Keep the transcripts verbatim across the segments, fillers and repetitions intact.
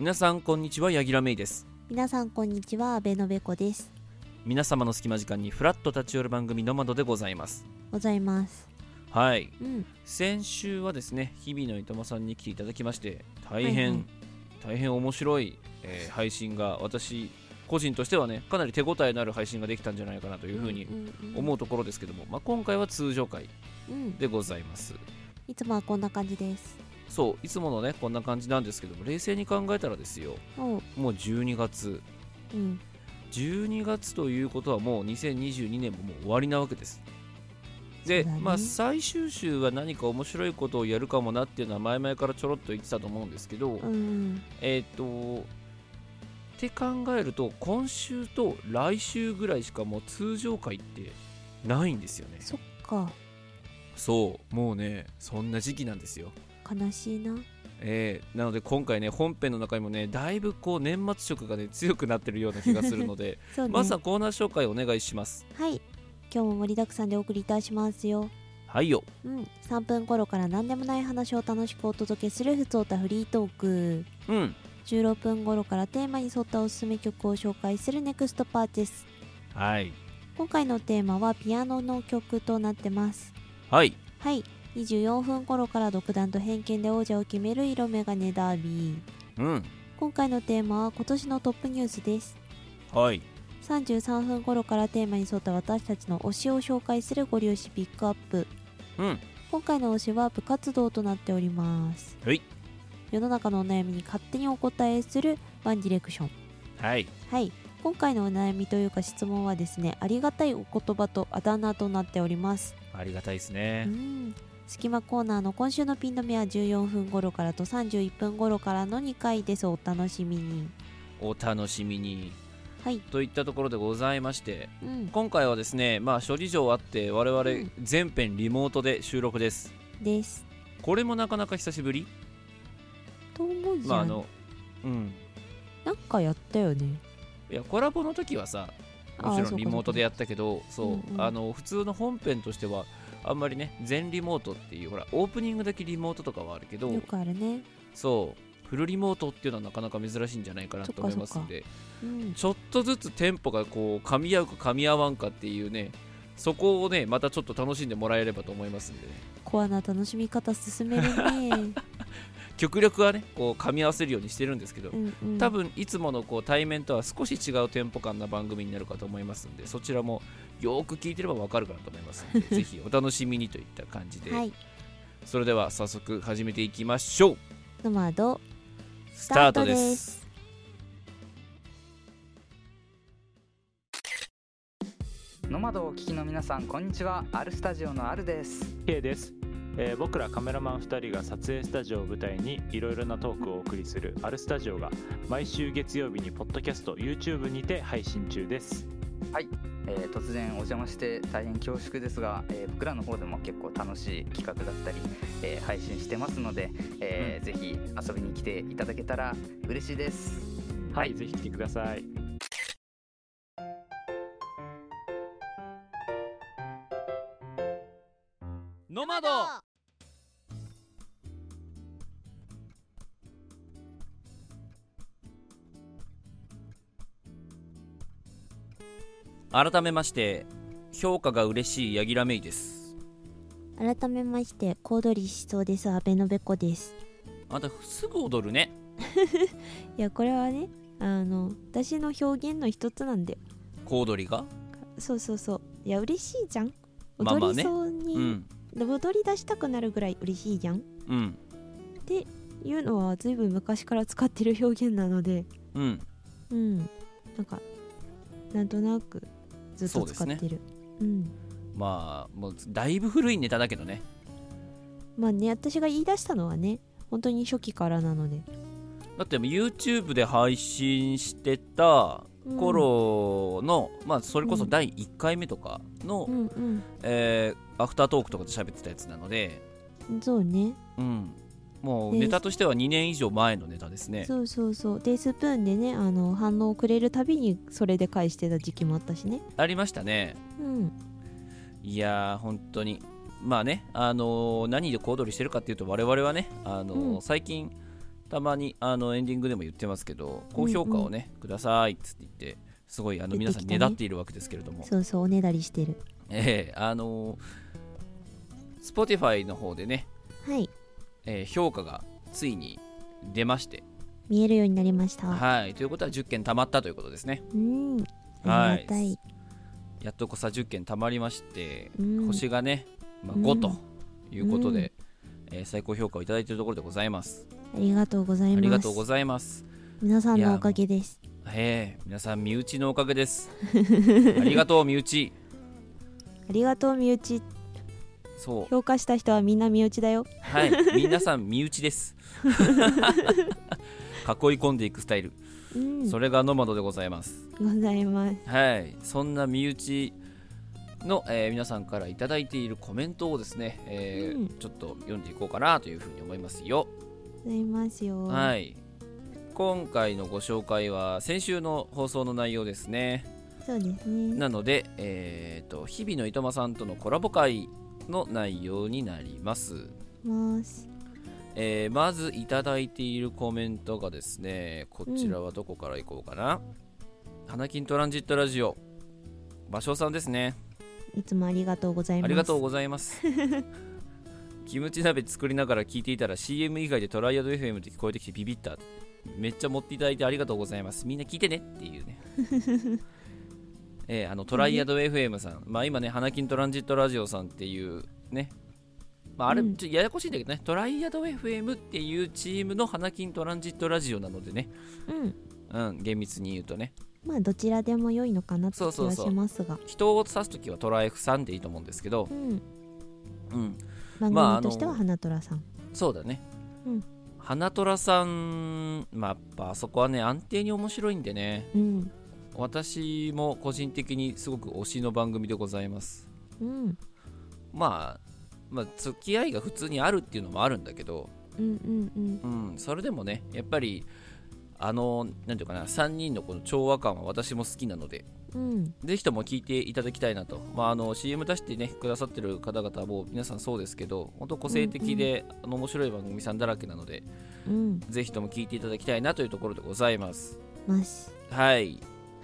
皆さんこんにちは、ヤギラメイです。皆さんこんにちは、安倍のべこです。皆様の隙間時間にフラッと立ち寄る番組ノマドでございますございますはい、うん、先週はですね、日々のいとまさんに来ていただきまして、大変、はいはい、大変面白い、えー、配信が、私個人としてはね、かなり手応えのある配信ができたんじゃないかなというふうに思うところですけども、まあ、今回は通常回でございます、うん、いつもはこんな感じです。そう、いつものねこんな感じなんですけども、冷静に考えたらですよ、もうじゅうにがつ、うん、じゅうにがつということはもうにせんにじゅうにねんももう終わりなわけです。で、まあ、最終週は何か面白いことをやるかもなっていうのは前々からちょろっと言ってたと思うんですけど、うん、えー、っとって考えると、今週と来週ぐらいしかもう通常回ってないんですよね。そっか。そう、もうね、そんな時期なんですよ。悲しいな、えー、なので今回ね、本編の中にもね、だいぶこう年末色がね強くなってるような気がするので、ね、まずはコーナー紹介お願いします。はい、今日も盛りだくさんでお送りいたしますよ。はいよ、うん、さんぷん頃から何でもない話を楽しくお届けするふつおたフリートーク、うん、じゅうろっぷん頃からテーマに沿ったおすすめ曲を紹介するネクストパーティス。はい、今回のテーマはピアノの曲となってます。はいはい、にじゅうよんぷん頃から独断と偏見で王者を決める色眼鏡ダービー、うん、今回のテーマは今年のトップニュースです。はい、さんじゅうさんぷん頃からテーマに沿った私たちの推しを紹介するご利用しピックアップ、うん、今回の推しは部活動となっております。はい、世の中のお悩みに勝手にお答えするワンディレクション。はいはい、今回のお悩みというか質問はですね、ありがたいお言葉とあだ名となっております。ありがたいですね。うん、隙間コーナーの今週のピン止めはじゅうよんぷん頃からとさんじゅういっぷん頃からのにかいです。お楽しみに、お楽しみに、はい、といったところでございまして、うん、今回はですね、まあ諸事情あって我々全編リモートで収録です、うん、です。これもなかなか久しぶりと思うじゃん、まああのうん、なんかやったよね。いや、コラボの時はさ、もちろんリモートでやったけど、そう、うん、あの普通の本編としてはあんまりね、全リモートっていう、ほらオープニングだけリモートとかはあるけど、よくあるね。そう、フルリモートっていうのはなかなか珍しいんじゃないかなと思いますんで、うん、ちょっとずつテンポがこう噛み合うか噛み合わんかっていうね、そこをねまたちょっと楽しんでもらえればと思いますんでね。コアな楽しみ方進めるね。極力はねこう噛み合わせるようにしてるんですけど、うんうん、多分いつものこう対面とは少し違うテンポ感な番組になるかと思いますので、そちらもよく聞いてれば分かるかなと思いますのでぜひお楽しみにといった感じで、はい、それでは早速始めていきましょう。ノマドスタートです。ノマドをお聞きの皆さん、こんにちは。アルスタジオのアルです。 K です。えー、僕らカメラマンふたりが撮影スタジオを舞台にいろいろなトークをお送りするアルスタジオが毎週月曜日にポッドキャスト YouTube にて配信中です。はい、えー、突然お邪魔して大変恐縮ですが、えー、僕らの方でも結構楽しい企画だったり、えー、配信してますので、えー、ぜひ遊びに来ていただけたら嬉しいです。はい、はい、ぜひ来てください。ノマド。改めまして評価が嬉しいヤギラメイです。改めまして小踊りしそうです、安倍のべこです。あんたすぐ踊るね。いや、これはね、あの私の表現の一つなんで、小踊りが、そうそうそう、いや嬉しいじゃん、踊りそうに、まあまあね、うん、踊り出したくなるぐらい嬉しいじゃん、うん、っていうのは随分昔から使ってる表現なので、うん、うん、なんかなんとなくずっと使ってる、ね、うん、まあもうだいぶ古いネタだけどね。まあね、私が言い出したのはね、本当に初期からなので。だって YouTube で配信してた頃の、うん、まあそれこそだいいっかいめとかの、うん、えー、アフタートークとかで喋ってたやつなので、そうね、うん、もうネタとしてはにねん以上前のネタですね。そうそうそう。でスプーンでね、あの反応をくれるたびにそれで返してた時期もあったしね。ありましたね、うん、いや本当にまあね、あのー、何で小躍りしてるかっていうと、我々はね、あのーうん、最近たまにあのエンディングでも言ってますけど、高評価をね、うんうん、くださいって言ってすごいあの皆さんねだっているわけですけれども、そうそうおねだりしてる。えー、あのー、Spotify の方でね、はい、えー、評価がついに出まして見えるようになりました。はい、ということはじゅっけんたまったということですね。うん、ありがたい。はい、やっとこさじゅっけんたまりまして、うん、星がね、まあ、ごということで、うん、えー、最高評価をいただいているところでございます。ありがとうございます。ありがとうございます。皆さんのおかげです。えー、皆さん身内のおかげです。ありがとう身内。ありがとう身内。そう。評価した人はみんな身内だよ。はい、皆さん身内です。囲い込んでいくスタイル、うん、それがノマドでございます。ございます。はい、そんな身内の、えー、皆さんからいただいているコメントをですね、えーうん、ちょっと読んでいこうかなというふうに思いますよ。ございますよ。はい。今回のご紹介は先週の放送の内容ですね。そうですね。なので、えーと、日々のいとまさんとのコラボ会の内容になります。ます。えー、まずいただいているコメントがですね、こちらはどこからいこうかな、うん、花金トランジットラジオ場所さんですね。いつもありがとうございます。ありがとうございますキムチ鍋作りながら聞いていたら シーエム 以外でトライアド エフエム って聞こえてきてビビった。めっちゃ持っていただいてありがとうございます。みんな聞いてねっていうね、えー、あのトライアド エフエム さん、まあ、今ね花金トランジットラジオさんっていうね、まあ、あれちょっとややこしいんだけどね、うん、トライアド エフエム っていうチームの花金トランジットラジオなのでね、うん、うん、厳密に言うとね、まあどちらでも良いのかなって気はしますが、そうそうそう、人を指すときはトラ F さんでいいと思うんですけど、うんうん、番組としては花トラさん、まあ、そうだね、うん、花トラさん、まあ、やっぱあそこはね安定に面白いんでね、うん、私も個人的にすごく推しの番組でございます、うん、まあまあ、付き合いが普通にあるっていうのもあるんだけど、うんうんうんうん、それでもねやっぱりあのなんていうかなさんにんのこの調和感は私も好きなので、うん、ぜひとも聞いていただきたいなと、まあ、あの シーエム 出してねくださってる方々はもう皆さんそうですけど本当個性的で、うんうん、あの面白い番組さんだらけなので、うん、ぜひとも聞いていただきたいなというところでございます、うん、はい、はい、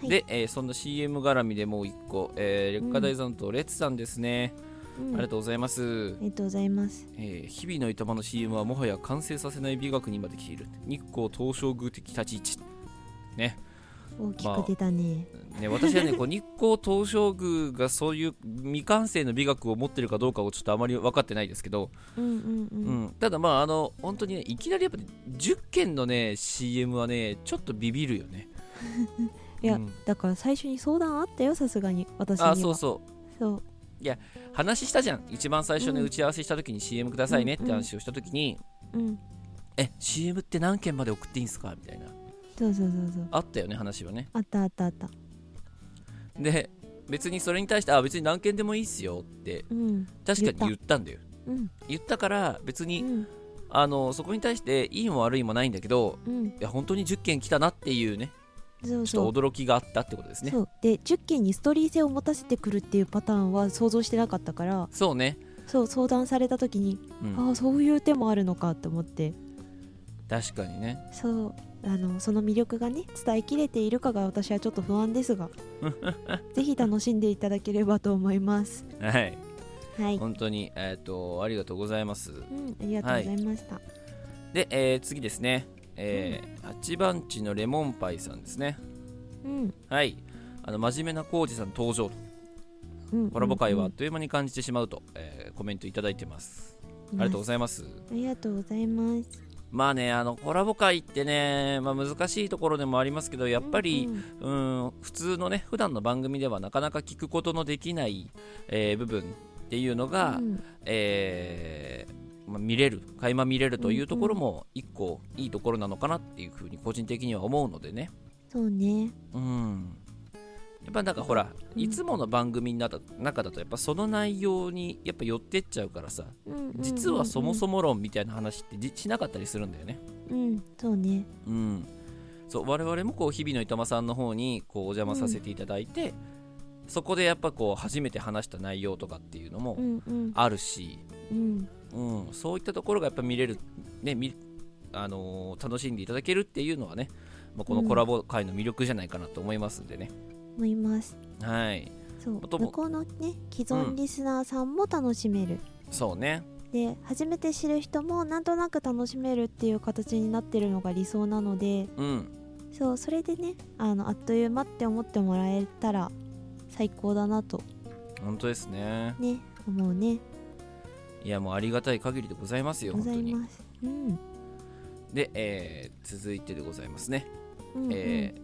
で、えー、そんな シーエム 絡みでもう一個、えー、劣化大さんとレッツさんですね、うんうん、ありがとうございます。ありがとうございます、えー、日々のいとまの シーエム はもはや完成させない美学にまで来ている。日光東照宮的立ち位置ね、大きく出た ね,、まあ、ね私はねこう日光東照宮がそういう未完成の美学を持ってるかどうかをちょっとあまり分かってないですけど、うんうんうんうん、ただまああの本当に、ね、いきなりやっぱりじゅっけんのね シーエム はねちょっとビビるよねいや、うん、だから最初に相談あったよ、さすがに私には。あ、そうそうそう、いや話したじゃん、一番最初に打ち合わせした時に シーエム くださいねって話をした時に、うんうんうん、え シーエム って何件まで送っていいんすかみたいな、そうそうそうそう、あったよね話はね、あったあったあった。で別にそれに対してあ別に何件でもいいっすよって、うん、確かに言ったんだよ、うん、言ったから別に、うん、あのそこに対していいも悪いもないんだけど、うん、いや本当にじゅっけん来たなっていうね、そうそう、ちょっと驚きがあったってことですね。そうでじゅっけんにストーリー性を持たせてくるっていうパターンは想像してなかったから、そうね、そう相談された時に、うん、ああそういう手もあるのかと思って。確かにね、そうあのその魅力がね伝えきれているかが私はちょっと不安ですがぜひ楽しんでいただければと思いますはい、はい、本当に、えー、とありがとうございます、うん、ありがとうございました、はい。で、えー、次ですね、えーうん、はちばん地のレモンパイさんですね、うん、はい、あの真面目なコウジさん登場と、うんうんうん、コラボ会はあっという間に感じてしまうと、えー、コメントいただいてます、うん、ありがとうございます。ありがとうございます。まあねあのコラボ会ってね、まあ、難しいところでもありますけどやっぱり、うんうん、うん普通のね普段の番組ではなかなか聞くことのできない、えー、部分っていうのが、うんえーまあ、見れる垣間見れるというところも一個いいところなのかなっていうふうに個人的には思うのでね。そうね、うん、やっぱなんかほら、うん、いつもの番組の中だとやっぱその内容にやっぱ寄ってっちゃうからさ、うんうんうんうん、実はそもそも論みたいな話ってしなかったりするんだよね。うんそうね、うん、そう我々もこう日々のいとまさんの方にこうお邪魔させていただいて、うん、そこでやっぱこう初めて話した内容とかっていうのもあるし、うん、うんうんうん、そういったところがやっぱ見れる、ね、見あのー、楽しんでいただけるっていうのはね、まあ、このコラボ会の魅力じゃないかなと思いますんでね、うん、思います、はい、そう向こうの、ね、既存リスナーさんも楽しめる、うん、そうねで初めて知る人もなんとなく楽しめるっていう形になってるのが理想なので、うん、そうそれでね あの、あっという間って思ってもらえたら最高だなと本当ですね、ね思うね。いやもうありがたい限りでございますよ本当にございます、うん、で、えー、続いてでございますね、うんうんえ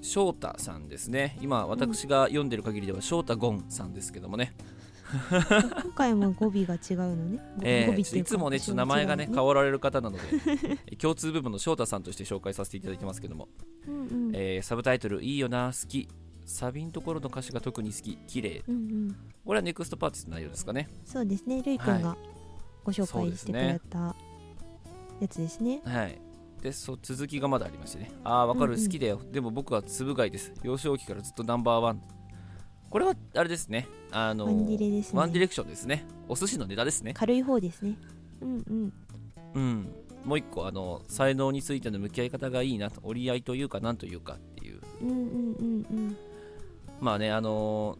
ー、翔太さんですね。今私が読んでる限りでは翔太ゴンさんですけどもね、うん今回も語尾が違うのね、えー、っていつもねちょっと名前がね変わられる方なので共通部分の翔太さんとして紹介させていただいてますけども、うんうんえー、サブタイトルいいよな好きサビのところの歌詞が特に好き綺麗、うんうん、これはネクストパーティーの内容ですかね。そうですね、るいくんがご紹介してくれたやつですね、はいでそ続きがまだありましてねあーわかる、うんうん、好きだよでも僕はつぶ貝です幼少期からずっとナンバーワンこれはあれですね、あのー、ワンディレですねワンディレクションですねお寿司のネタですね軽い方ですねうんうんうんもう一個あの才能についての向き合い方がいいなと折り合いというかなんというかっていううんうんうんうんまあねあの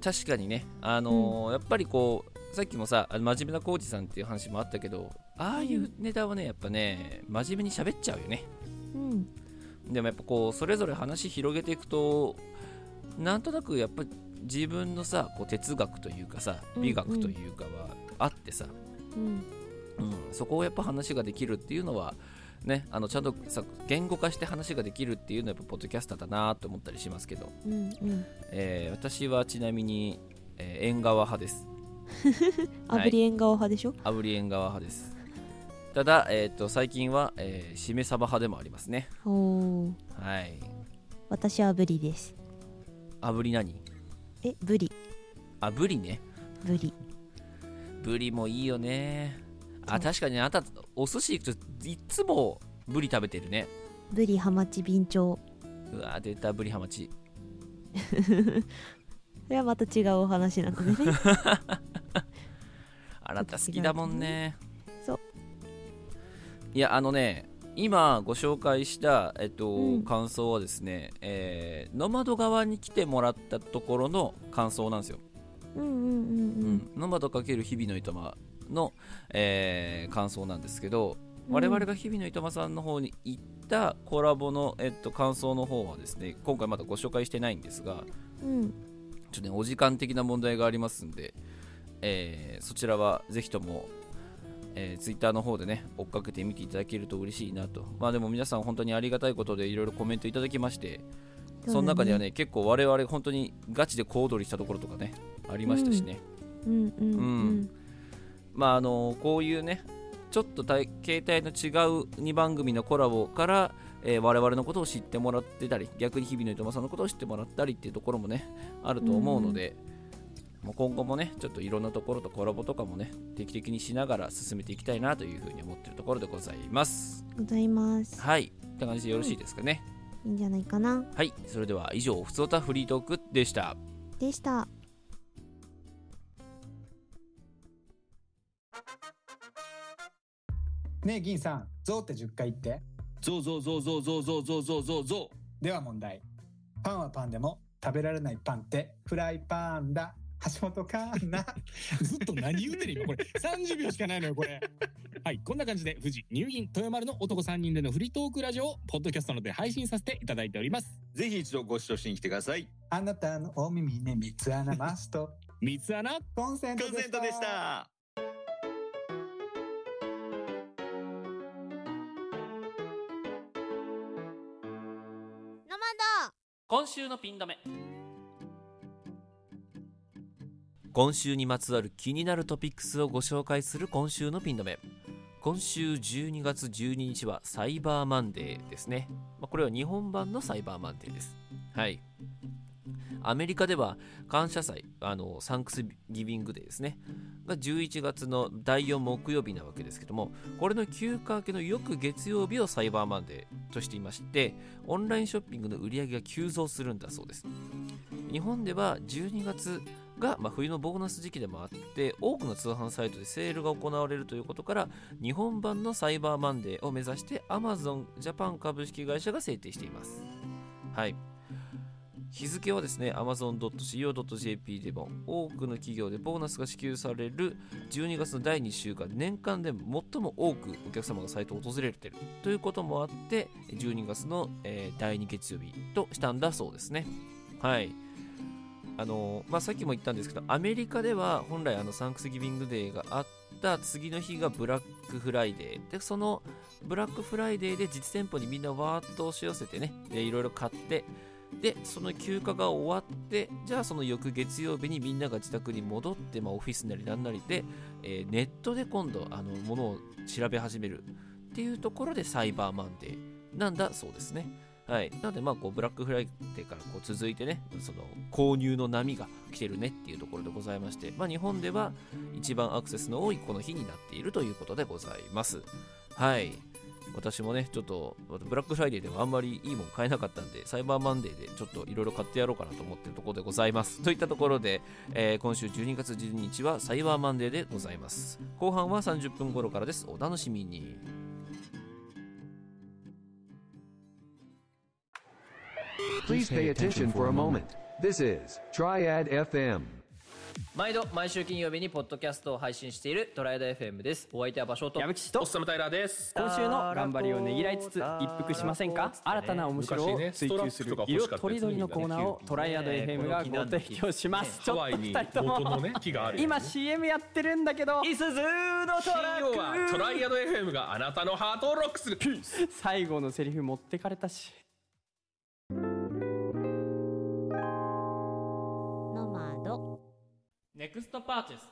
ー、確かにねあのーうん、やっぱりこうさっきもさ真面目なコーチさんっていう話もあったけどああいうネタはねやっぱね真面目に喋っちゃうよねうんでもやっぱこうそれぞれ話広げていくとなんとなくやっぱり自分のさこう哲学というかさ美学というかはあってさ、うんうんうん、そこをやっぱ話ができるっていうのはねあのちゃんとさ言語化して話ができるっていうのはやっぱポッドキャスターだなと思ったりしますけど、うんうんえー、私はちなみに、えー、縁側派です炙り縁側派でしょ、はい、炙り縁側派ですただ、えー、と最近は、えー、しめ鯖派でもありますねお、はい、私は炙りです炙り何えブリあブリねブリブリもいいよねあ確かにあなたお寿司行くといつもブリ食べてるねブリハマチビンチョウうわ出たブリハマチそれはまた違うお話なのねあなた好きだもんねそういやあのね今ご紹介した、えっとうん、感想はですね、えー、ノマド側に来てもらったところの感想なんですよ、うんうんうんうん、ノマド×日々のいとまの、えー、感想なんですけど、うん、我々が日々のいとまさんの方に行ったコラボの、えっと、感想の方はですね今回まだご紹介してないんですが、うん、ちょっとねお時間的な問題がありますんで、えー、そちらはぜひともえー、ツイッターの方でね追っかけて見ていただけると嬉しいなとまあでも皆さん本当にありがたいことでいろいろコメントいただきましてその中ではね結構我々本当にガチで小躍りしたところとかねありましたしねうんうんうん、うん、まああのこういうねちょっと体形態の違うにばん組のコラボから、えー、我々のことを知ってもらってたり逆に日々のいとまさんのことを知ってもらったりっていうところもねあると思うので、うん今後もねちょっといろんなところとコラボとかもね定期的にしながら進めていきたいなというふうに思っているところでございますございますはいって感じでよろしいですかね、うん、いいんじゃないかなはいそれでは以上ふつおたフリートークでしたでしたねえ銀さんゾウってじゅっかい言ってゾウゾウゾウゾウゾウゾウゾウゾウゾウゾウでは問題パンはパンでも食べられないパンってフライパンだ橋本かなずっと何言うてる今これさんじゅうびょうしかないのよこれはいこんな感じで富士入銀豊丸の男さんにんでのフリートークラジオをポッドキャストので配信させていただいておりますぜひ一度ご視聴しに来てくださいあなたのお耳ね三つ穴マスト三つ穴コンセントでしたノマド今週のピン止め今週にまつわる気になるトピックスをご紹介する今週のピン止め今週じゅうにがつじゅうににちはサイバーマンデーですね、まあ、これは日本版のサイバーマンデーですはい。アメリカでは感謝祭あのサンクスギビングデーですねがじゅういちがつのだいよん木曜日なわけですけどもこれの休暇明けの翌月曜日をサイバーマンデーとしていましてオンラインショッピングの売り上げが急増するんだそうです日本ではじゅうにがつが、まあ、冬のボーナス時期でもあって多くの通販サイトでセールが行われるということから日本版のサイバーマンデーを目指して Amazon ジャパン株式会社が制定しています。はい、日付はですね アマゾンドットシーオードットジェーピー でも多くの企業でボーナスが支給されるじゅうにがつのだいにしゅうかん年間でも最も多くお客様がサイトを訪れているということもあってじゅうにがつの、えー、だいにげつようびとしたんだそうですね。はい、あのまあ、さっきも言ったんですけどアメリカでは本来あのサンクスギビングデーがあった次の日がブラックフライデーでそのブラックフライデーで実店舗にみんなわーっと押し寄せてねいろいろ買ってでその休暇が終わってじゃあその翌月曜日にみんなが自宅に戻って、まあ、オフィスなりなんなりで、えー、ネットで今度あのものを調べ始めるっていうところでサイバーマンデーなんだそうですね。はい、なのでまあこうブラックフライデーからこう続いてねその購入の波が来てるねっていうところでございまして、まあ、日本では一番アクセスの多いこの日になっているということでございます。はい、私もねちょっとブラックフライデーではあんまりいいもん買えなかったんでサイバーマンデーでちょっといろいろ買ってやろうかなと思ってるところでございます。といったところで、えー、今週じゅうにがつじゅうににちはサイバーマンデーでございます。後半はさんじゅっぷん頃からです。お楽しみに。Please pay attention for a moment. This is Triad エフエム。 毎度毎週金曜日にポッドキャストを配信しているトライアド エフエム です。お相手は場所と矢吹とおすすめタイラーです。今週の頑張りをねぎらいつつ一服しませんか。新たな面白を追求する色とりどりのコーナーをトライアド エフエム がご提供します。ちょっとふたりとも今 シーエム やってるんだけどいすずのトラックトライアド エフエム があなたのハートをロックする。最後のセリフ持ってかれたし。ネクストパーチェス。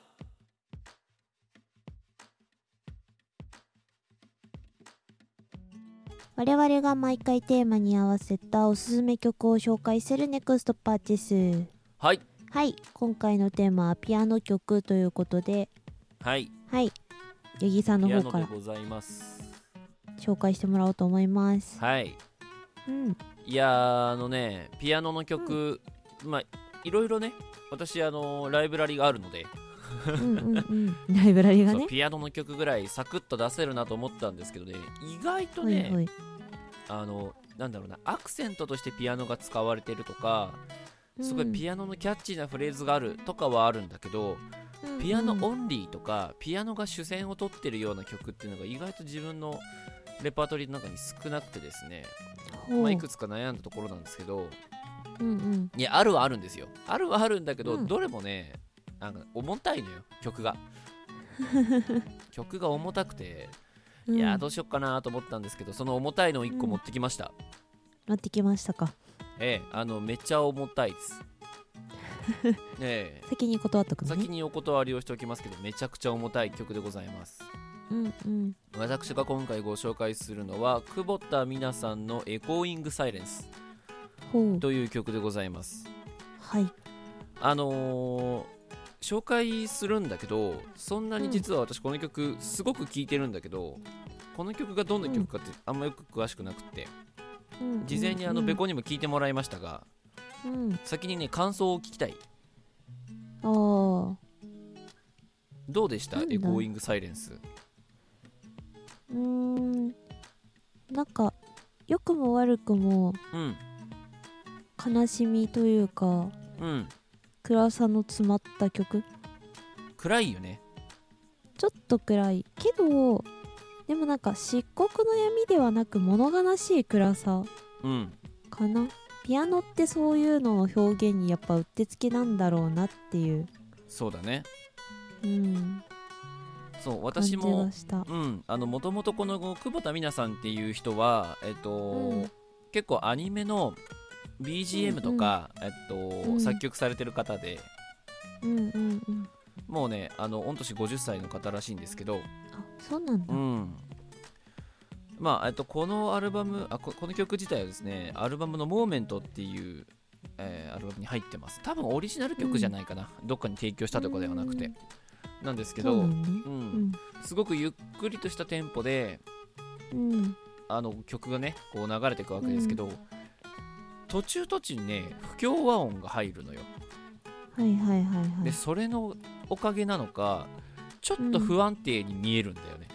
我々が毎回テーマに合わせたおすすめ曲を紹介するネクストパーチェス。はいはい、今回のテーマはピアノ曲ということで、はいはい、八木さんの方から紹介してもらおうと思います。はい、うん、いやあのねピアノの曲、うん、まあいろいろね私あのー、ライブラリがあるのでうんうん、うん、ライブラリがねピアノの曲ぐらいサクッと出せるなと思ったんですけどね意外とねおいおいあのなんだろうなアクセントとしてピアノが使われてるとかすごいピアノのキャッチーなフレーズがあるとかはあるんだけど、うん、ピアノオンリーとかピアノが主戦を取ってるような曲っていうのが意外と自分のレパートリーの中に少なくてですね、まあ、いくつか悩んだところなんですけどうんうん、いやあるはあるんですよあるはあるんだけど、うん、どれもねなんか重たいのよ曲が曲が重たくて、うん、いやどうしよっかなと思ったんですけどその重たいのをいっこ持ってきました、うん、持ってきましたか。ええあのめっちゃ重たいですええ先に断っとくね先にお断りをしておきますけどめちゃくちゃ重たい曲でございます。うんうん、私が今回ご紹介するのは久保田美奈さんのエコーイングサイレンスという曲でございます。はいあのー、紹介するんだけどそんなに実は私この曲すごく聴いてるんだけど、うん、この曲がどんな曲かってあんまよく詳しくなくて、うん、事前にあのベコにも聴いてもらいましたが、うん、先にね感想を聞きたい。あーどうでしたエコーイングサイレンス。うーんなんか良くも悪くも、うん悲しみというか、うん、暗さの詰まった曲。暗いよねちょっと暗いけどでもなんか漆黒の闇ではなく物悲しい暗さかな、うん、ピアノってそういうのの表現にやっぱうってつけなんだろうなっていうそうだねうんそう私ももともとこの久保田美奈さんっていう人は、えっとうん、結構アニメのビージーエム とか、うんうんえっとうん、作曲されてる方で、うんうんうん、もうねあの御年ごじゅっさいの方らしいんですけどあそうなんだ、うんまあえっと、このアルバムあ こ, この曲自体はですねアルバムの Moment っていう、えー、アルバムに入ってます。多分オリジナル曲じゃないかな、うん、どっかに提供したとかではなくて、うん、なんですけど、うんうん、すごくゆっくりとしたテンポで、うん、あの曲がねこう流れていくわけですけど、うん途中途中にね不協和音が入るのよ。はいはいはいはい、でそれのおかげなのかちょっと不安定に見えるんだよね、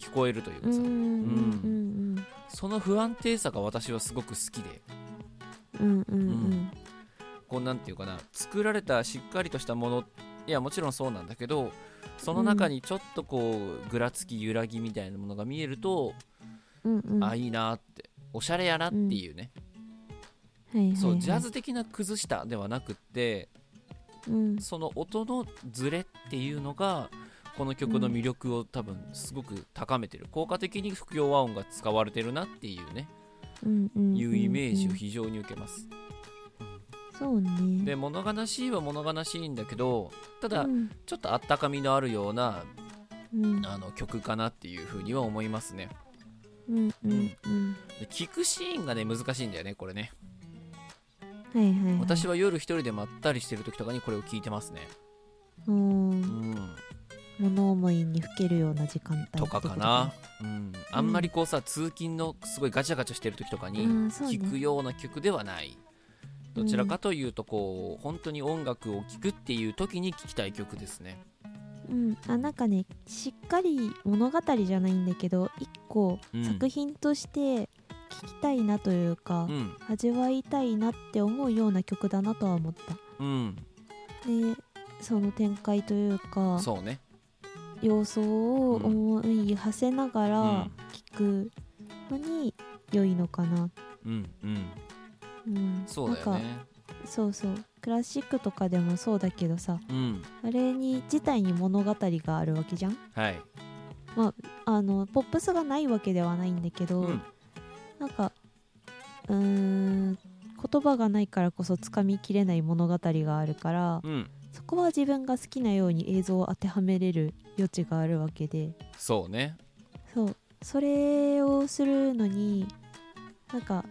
うん、聞こえるというかさ、うんうん、その不安定さが私はすごく好きで、うんうんうんうん、こうなんていうかな、作られたしっかりとしたもの、いやもちろんそうなんだけど、その中にちょっとこうぐらつき揺らぎみたいなものが見えると、うんうん、あいいなって、おしゃれやなっていうね、うんはいはいはい、そうジャズ的な崩したではなくって、うん、その音のズレっていうのがこの曲の魅力を多分すごく高めてる、効果的に不協和音が使われてるなっていうね、うんうんうんうん、いうイメージを非常に受けます。そうね、で物悲しいは物悲しいんだけど、ただ、うん、ちょっとあったかみのあるような、うん、あの曲かなっていうふうには思いますね。うんうんうん、で聴くシーンがね難しいんだよねこれね、はいはいはい、私は夜一人でまったりしてる時とかにこれを聴いてますね。うーん、うん、物思いにふけるような時間帯とかかな、うん、あんまりこうさ、うん、通勤のすごいガチャガチャしてる時とかに聴くような曲ではない、どちらかというとこう、うん、本当に音楽を聴くっていう時に聴きたい曲ですね。うん、あなんかね、しっかり物語じゃないんだけど一個、うん、作品として聴きたいなというか、うん、味わいたいなって思うような曲だなとは思った、うん、でその展開というかそうね、様相を思い馳せながら聴くのに良いのかな、うんうん、うんうん、そうだよね。なんかそうそうクラシックとかでもそうだけどさ、うん、あれに自体に物語があるわけじゃん、はい、まあ、あのポップスがないわけではないんだけど、うん、なんかうーん言葉がないからこそつかみきれない物語があるから、うん、そこは自分が好きなように映像を当てはめれる余地があるわけで、そうね、そうそれをするのになんか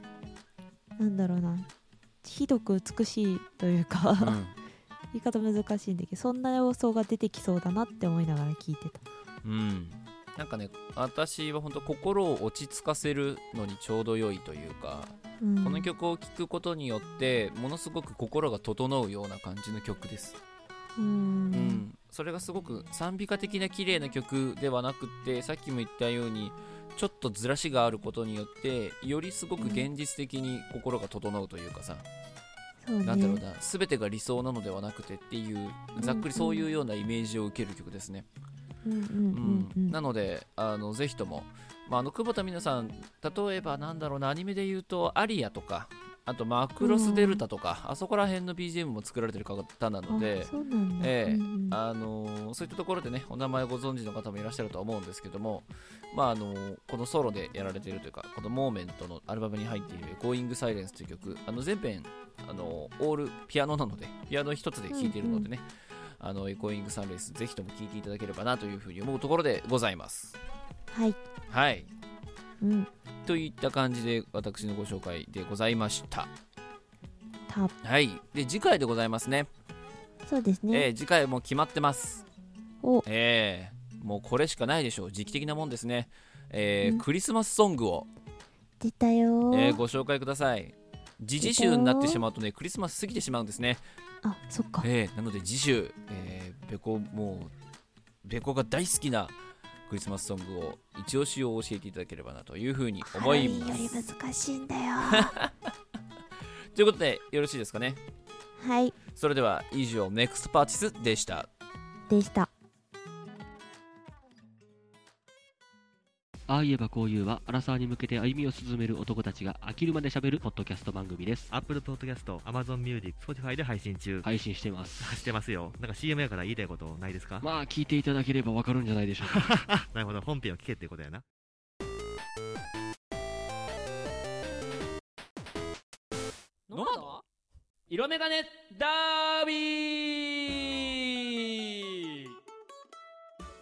なんだろうな、ひどく美しいというか、うん、言い方難しいんだけど、そんな様相が出てきそうだなって思いながら聞いてた、うん、なんかね私は本当心を落ち着かせるのにちょうど良いというか、うん、この曲を聴くことによってものすごく心が整うような感じの曲です。うん、うん、それがすごく賛美歌的な綺麗な曲ではなくって、さっきも言ったようにちょっとずらしがあることによってよりすごく現実的に心が整うというかさ、うん、なんだろうな、全てが理想なのではなくてっていうざっくりそういうようなイメージを受ける曲ですね、うんうんうん、なのであのぜひとも、まあ、あの久保田美奈さん、例えばなんだろうな、アニメで言うとアリアとか、あとマクロスデルタとか、うん、あそこら辺の ビージーエム も作られてる方なので、そういったところでねお名前ご存知の方もいらっしゃるとは思うんですけども、まああのこのソロでやられているというか、この Moment のアルバムに入っている エコーイングサイレンス という曲、あの全編あのオールピアノなので、ピアノ一つで聴いているのでね、うんうん、あの エコーイングサイレンス ぜひとも聴いていただければなというふうに思うところでございます。はいはい、うん、といった感じで私のご紹介でございました。はい。で次回でございますね。そうですね。えー、次回も決まってます。お。えー、もうこれしかないでしょう。時期的なもんですね。えー、クリスマスソングを出たよ、えー。ご紹介ください。時事週になってしまうとね、クリスマス過ぎてしまうんですね。あ、そっか。えー、なので次週、えー、ベコもうベコが大好きな。クリスマスソングを一押しを教えていただければなというふうに思います。ハロウィンより難しいんだよということでよろしいですかね。はい、それでは以上ネクストパーティスでしたでしたああ言えばこう言うはアラサーに向けて歩みを進める男たちが飽きるまで喋るポッドキャスト番組です。 Apple Podcast、Amazon Music、Spotify で配信中。配信してますしてますよ。なんか シーエム やから言いたいことないですか。まあ聞いていただければわかるんじゃないでしょうかなるほど、本編を聞けってことやな。ノマド色眼鏡ダービー。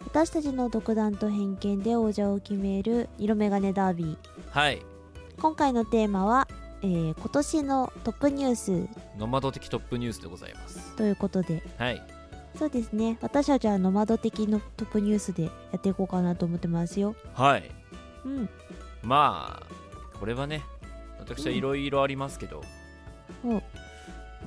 私たちの独断と偏見で王者を決める色眼鏡ダービー。はい。今回のテーマは、えー、今年のトップニュース。ノマド的トップニュースでございます。ということで。はい。そうですね。私たちはノマド的のトップニュースでやっていこうかなと思ってますよ。はい。うん。まあこれはね、私はいろいろありますけど、うん、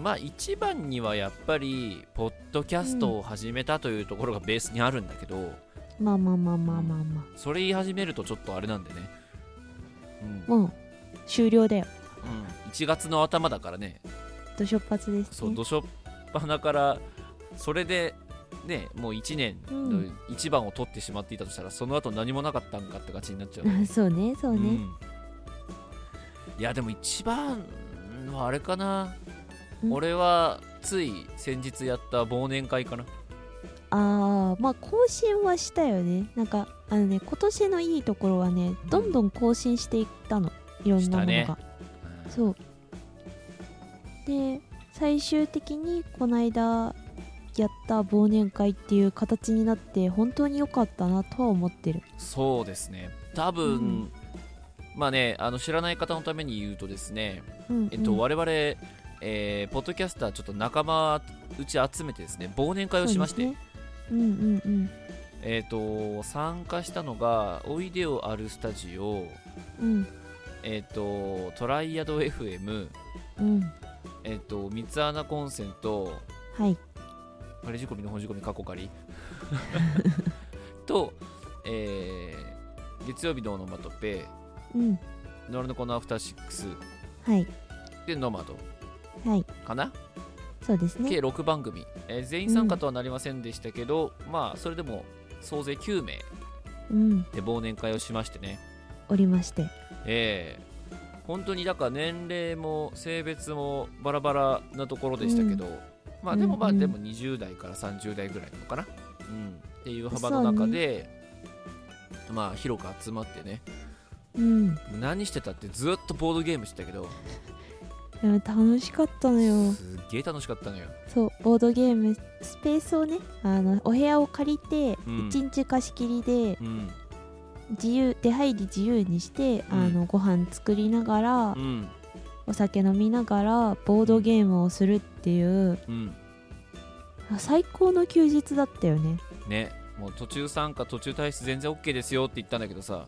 まあ一番にはやっぱりポッドキャストを始めたというところがベースにあるんだけど、うん、まあまあまあまあまあまあ、うん、それ言い始めるとちょっとあれなんでね、うん、もう終了だよ、うん、いちがつの頭だからね、どしょっぱつですね。そう、どしょっぱなからそれでね、もういちねんのいちばんを取ってしまっていたとしたら、うん、その後何もなかったんかって感じになっちゃうそうねそうね、うん、いやでも一番はあれかな、うん、俺はつい先日やった忘年会かな。ああ、まあ更新はしたよね。なんかあのね、今年のいいところはね、どんどん更新していったの、いろんなものが、ね、うん、そうで最終的にこの間やった忘年会っていう形になって本当に良かったなとは思ってる。そうですね、多分、うん、まあね、あの知らない方のために言うとですね、うんうん、えっと、我々、えー、ポッドキャスターちょっと仲間うち集めてですね忘年会をしまして、う、ね、うんうんうん、えっと参加したのがおいでよあるスタジオ、うん、えっとトライアド エフエム、うん、えっと三つ穴コンセント、はい、カリ仕込みの本仕込み過去仮と、えー、月曜日のオノマトペ、うん、ノルノコのアフターシックス、はい、でノマド、はい、かな。そうですね、計ろくばん組、えー、全員参加とはなりませんでしたけど、うん、まあそれでも総勢きゅうめいで忘年会をしましてね、おりまして、えー、本当にだから年齢も性別もバラバラなところでしたけど、うん、まあでもまあでもにじゅう代からさんじゅう代ぐらいのかな、うん、っていう幅の中で、ね、まあ広く集まってね、うん、何してたってずっとボードゲームしてたけど、でも楽しかったのよ。すげえ楽しかったのよ。そう、ボードゲームスペースをね、あのお部屋を借りていちにち貸し切りで、うん、自由出入り自由にして、うん、あのご飯作りながら、うん、お酒飲みながらボードゲームをするっていう、うん、最高の休日だったよね。ね、もう途中参加途中退出全然 OK ですよって言ったんだけどさ、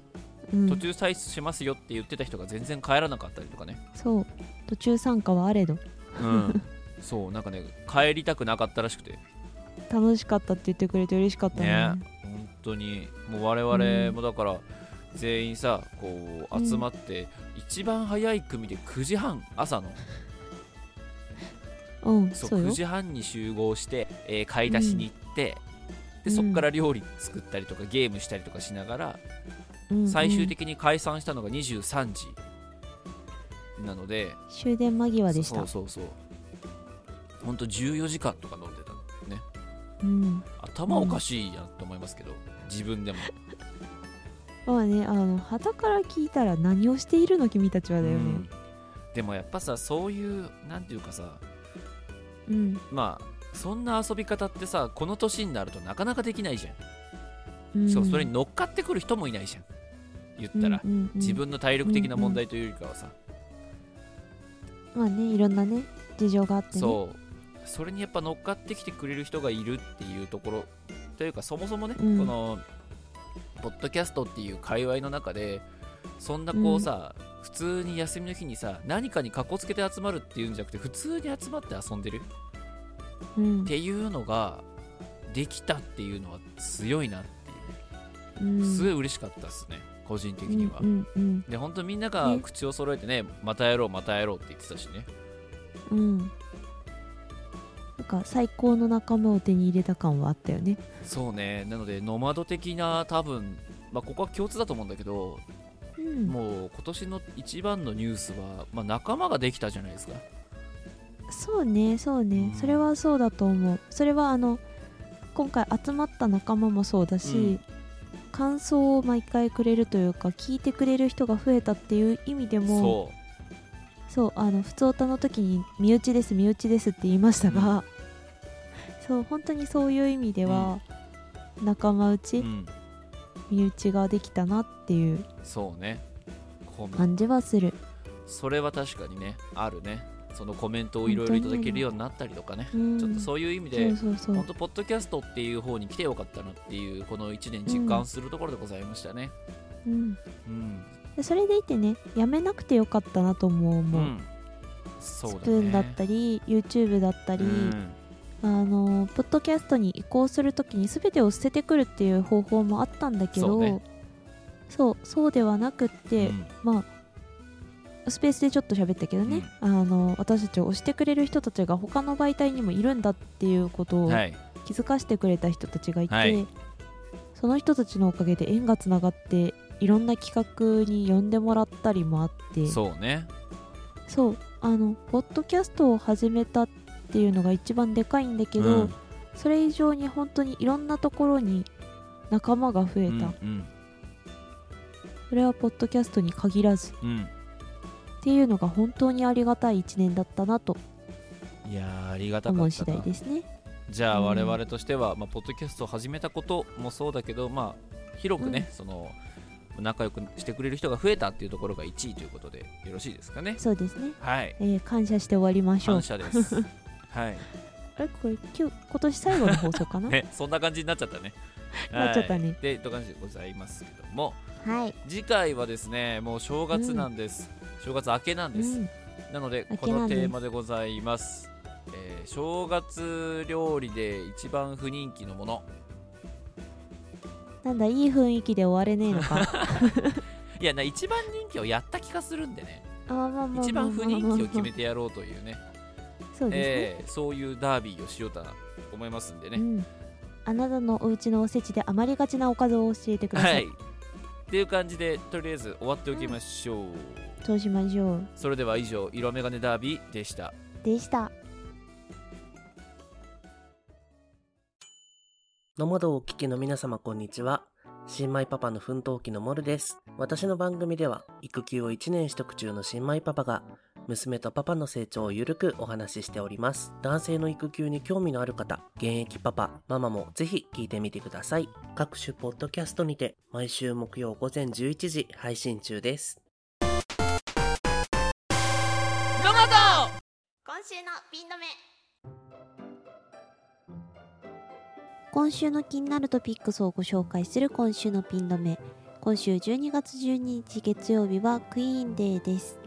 うん、途中退出しますよって言ってた人が全然帰らなかったりとかね。そう、途中参加はあれど、うん、そう、なんかね帰りたくなかったらしくて楽しかったって言ってくれて嬉しかったね。ね、本当にもう我々もだから、うん、全員さこう集まって、うん、一番早い組でくじはん朝の、うん、そうそうくじはんに集合して、えー、買い出しに行って、うん、でそっから料理作ったりとかゲームしたりとかしながら、うん、最終的に解散したのがにじゅうさんじなので、終電間際でした。そうそうそう、ほんとじゅうよじかんとか飲んでたのね、うん、頭おかしいやんと思いますけど、自分でもまあね、あの旗から聞いたら何をしているの君たちはだよね、うん、でもやっぱさ、そういうなんていうかさ、うん、まあそんな遊び方ってさこの年になるとなかなかできないじゃん、うん、しかもそれに乗っかってくる人もいないじゃん言ったら、うんうんうん、自分の体力的な問題というよりかはさ、うんうん、まあね、いろんなね事情があってね、そう、それにやっぱ乗っかってきてくれる人がいるっていうところというか、そもそもね、うん、このポッドキャストっていう界隈の中でそんなこうさ、うん、普通に休みの日にさ何かにかこつけて集まるっていうんじゃなくて、普通に集まって遊んでる、うん、っていうのができたっていうのは強いなっていう、うん、すごい嬉しかったですね、個人的には、うんうんうん、で本当みんなが口を揃えてね、またやろうまたやろうって言ってたしね、うん、なんか最高の仲間を手に入れた感はあったよね。そうね、なのでノマド的な多分、まあ、ここは共通だと思うんだけど、うん、もう今年の一番のニュースは、まあ、仲間ができたじゃないですか。そうねそうね、うん、それはそうだと思う。それはあの今回集まった仲間もそうだし、うん、感想を毎回くれるというか聞いてくれる人が増えたっていう意味でも、そうそう、あの普通歌の時に身内です身内ですって言いましたが、うん、そう本当にそういう意味では、うん、仲間内、うん、身内ができたなっていうそうね感じはする。それは確かにねあるね。そのコメントをいろいろいただけるようになったりとかね、うん、ちょっとそういう意味で本当ポッドキャストっていう方に来てよかったなっていう、このいちねん実感するところでございましたね、うんうんうん、それでいてねやめなくてよかったなと思う、うん、スプーンだったり、ね、YouTube だったり、うん、あのポッドキャストに移行するときに全てを捨ててくるっていう方法もあったんだけど、そう、ね、そう、そうではなくって、うん、まあ、スペースでちょっと喋ったけどね、うん、あの私たちを推してくれる人たちが他の媒体にもいるんだっていうことを気づかせてくれた人たちがいて、はい、その人たちのおかげで縁がつながっていろんな企画に呼んでもらったりもあって、そうね、そう、あのポッドキャストを始めたっていうのが一番でかいんだけど、うん、それ以上に本当にいろんなところに仲間が増えた、うんうん、それはポッドキャストに限らず、うん、っていうのが本当にありがたいいちねんだったなと、いや、ありがたかった思う次第ですね。じゃあ我々としては、うん、まあ、ポッドキャストを始めたこともそうだけど、まあ、広くね、うん、その仲良くしてくれる人が増えたっていうところがいちいということでよろしいですかね。そうですね、はい、えー、感謝して終わりましょう。感謝ですはい、あれ、これ今日、今年最後の放送かな、ね、そんな感じになっちゃったねなっちゃったね、はい、でという感じでございますけども、はい、次回はですね、もう正月なんです、うん、正月明けなんです、うん、なのでこのテーマでございます、えー、正月料理で一番不人気のもの。なんだ、いい雰囲気で終われねえのかいやな、一番人気をやった気がするんでね、一番不人気を決めてやろうというね、そうですね、えー、そういうダービーをしようと思いますんでね、うん、あなたのお家のおせちで余りがちなおかずを教えてください、はい、っていう感じでとりあえず終わっておきましょう、うん、そうしましょう。それでは以上、色眼鏡ダービーでしたでしたのもどをお聞きの皆様、こんにちは。新米パパの奮闘記のモルです。私の番組では育休をいちねん取得中の新米パパが娘とパパの成長をゆるくお話ししております。男性の育休に興味のある方、現役パパ、ママもぜひ聞いてみてください。各種ポッドキャストにて毎週木曜午前じゅういちじ配信中です。のもど、今週のピン止め。今週の気になるトピックスをご紹介する今週のピン止め。今週じゅうにがつじゅうににち月曜日はクイーンデーです。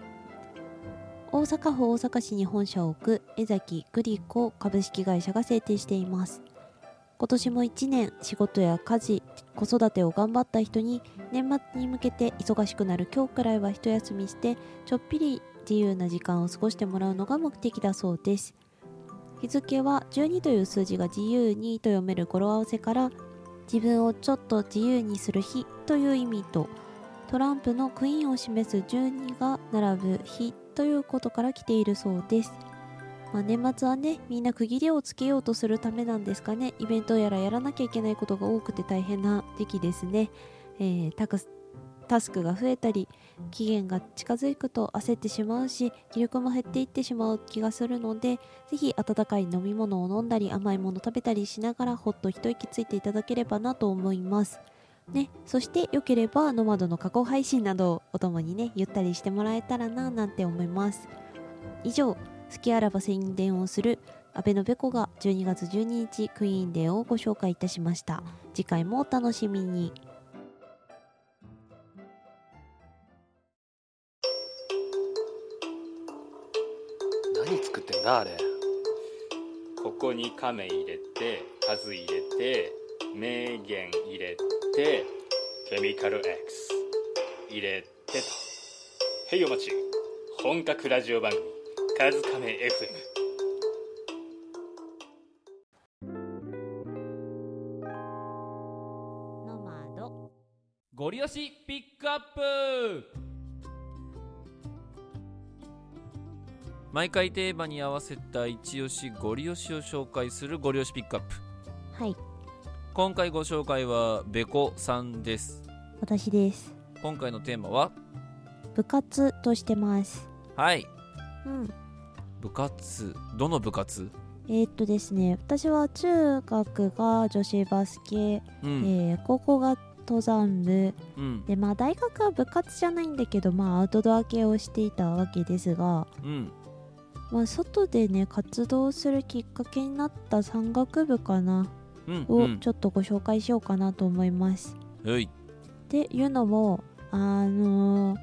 大阪府大阪市に本社を置く江崎グリコ株式会社が制定しています。今年もいちねん仕事や家事、子育てを頑張った人に年末に向けて忙しくなる今日くらいは一休みしてちょっぴり自由な時間を過ごしてもらうのが目的だそうです。日付はじゅうにという数字が自由にと読める語呂合わせから、自分をちょっと自由にする日という意味と、トランプのクイーンを示すじゅうにが並ぶ日ということから来ているそうです。まあ、年末はね、みんな区切りをつけようとするためなんですかね。イベントやらやらなきゃいけないことが多くて大変な時期ですね。えー、たくさんタスクが増えたり、期限が近づくと焦ってしまうし、気力も減っていってしまう気がするので、ぜひ温かい飲み物を飲んだり甘いもの食べたりしながらほっと一息ついていただければなと思います、ね、そして良ければノマドの過去配信などをお供にね、ゆったりしてもらえたらななんて思います。以上、好きあらば宣伝をする安倍のべこがじゅうにがつじゅうににちクイーンデーをご紹介いたしました。次回もお楽しみに。作ってんだあれ。ここに亀入れて、数入れて、名言入れて、ケミカル X 入れてと。へいお待ち、本格ラジオ番組カズカメ エフエム。ノマドゴリ押しピックアップ。毎回テーマに合わせた一押しゴリ押しを紹介するゴリ押しピックアップ。はい、今回ご紹介はべこさんです。私です。今回のテーマは部活としてます。はい、うん、部活、どの部活？えー、っとですね私は中学が女子バスケ、うん、えー、高校が登山部、うん、でまあ大学は部活じゃないんだけど、まあ、アウトドア系をしていたわけですが、うん、まあ、外でね活動するきっかけになった山岳部かな、うん、をちょっとご紹介しようかなと思います。はい。っていうのもあのー、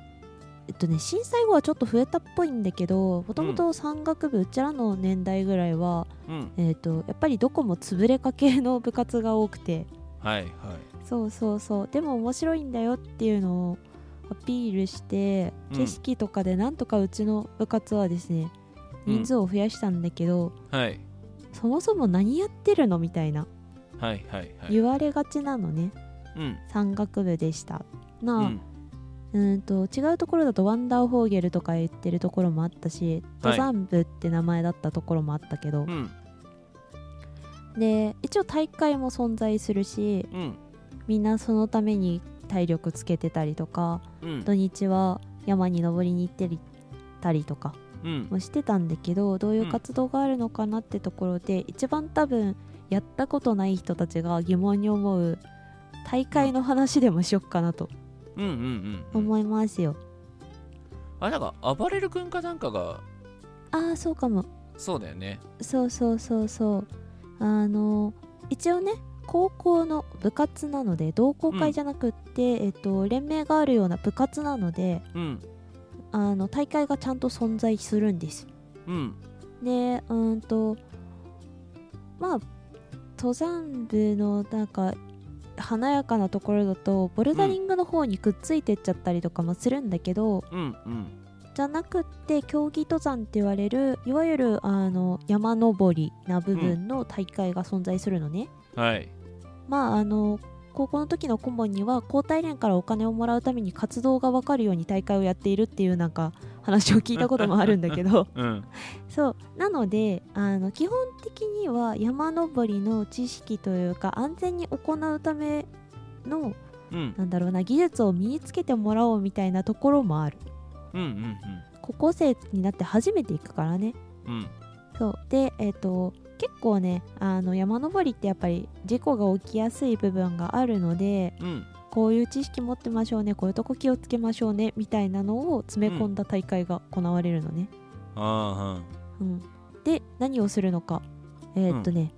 とね、震災後はちょっと増えたっぽいんだけど、もともと山岳部、うちらの年代ぐらいは、うん、えーと、やっぱりどこも潰れか系の部活が多くて、はいはい、そうそうそう、でも面白いんだよっていうのをアピールして、うん、景色とかでなんとかうちの部活はですね、人数を増やしたんだけど、うん、はい、そもそも何やってるのみたいな、はいはいはい、言われがちなのね、うん、山岳部でしたな、うんうんと違うところだとワンダーホーゲルとか言ってるところもあったし、登山部って名前だったところもあったけど、はい、うん、で一応大会も存在するし、うん、みんなそのために体力つけてたりとか、うん、土日は山に登りに行ってたりとかもしてたんだけど、うん、どういう活動があるのかなってところで、うん、一番多分やったことない人たちが疑問に思う大会の話でもしよっかなと、うんうんうんうん、思いますよ。あ、なんかあばれる君かなんかが、ああそうかも、そうだよね、そうそうそうそう、あの一応ね高校の部活なので同好会じゃなくって、うん、えっと、連盟があるような部活なので、うん、あの大会がちゃんと存在するんです、うん、でうんとまあ登山部のなんか華やかなところだとボルダリングの方にくっついてっちゃったりとかもするんだけど、うんうん、じゃなくって競技登山って言われるいわゆるあの山登りな部分の大会が存在するのね、うん、はい、まああの高校の時の顧問には高体連からお金をもらうために活動が分かるように大会をやっているっていうなんか話を聞いたこともあるんだけど、うん、そうなのであの基本的には山登りの知識というか安全に行うための、うん、なんだろうな技術を身につけてもらおうみたいなところもある、うんうんうん、高校生になって初めて行くからね、うん、そうで、えーと結構ねあの山登りってやっぱり事故が起きやすい部分があるので、うん、こういう知識持ってましょうね、こういうとこ気をつけましょうねみたいなのを詰め込んだ大会が行われるのね、うん、あー、うん、で何をするのかえー、っとね、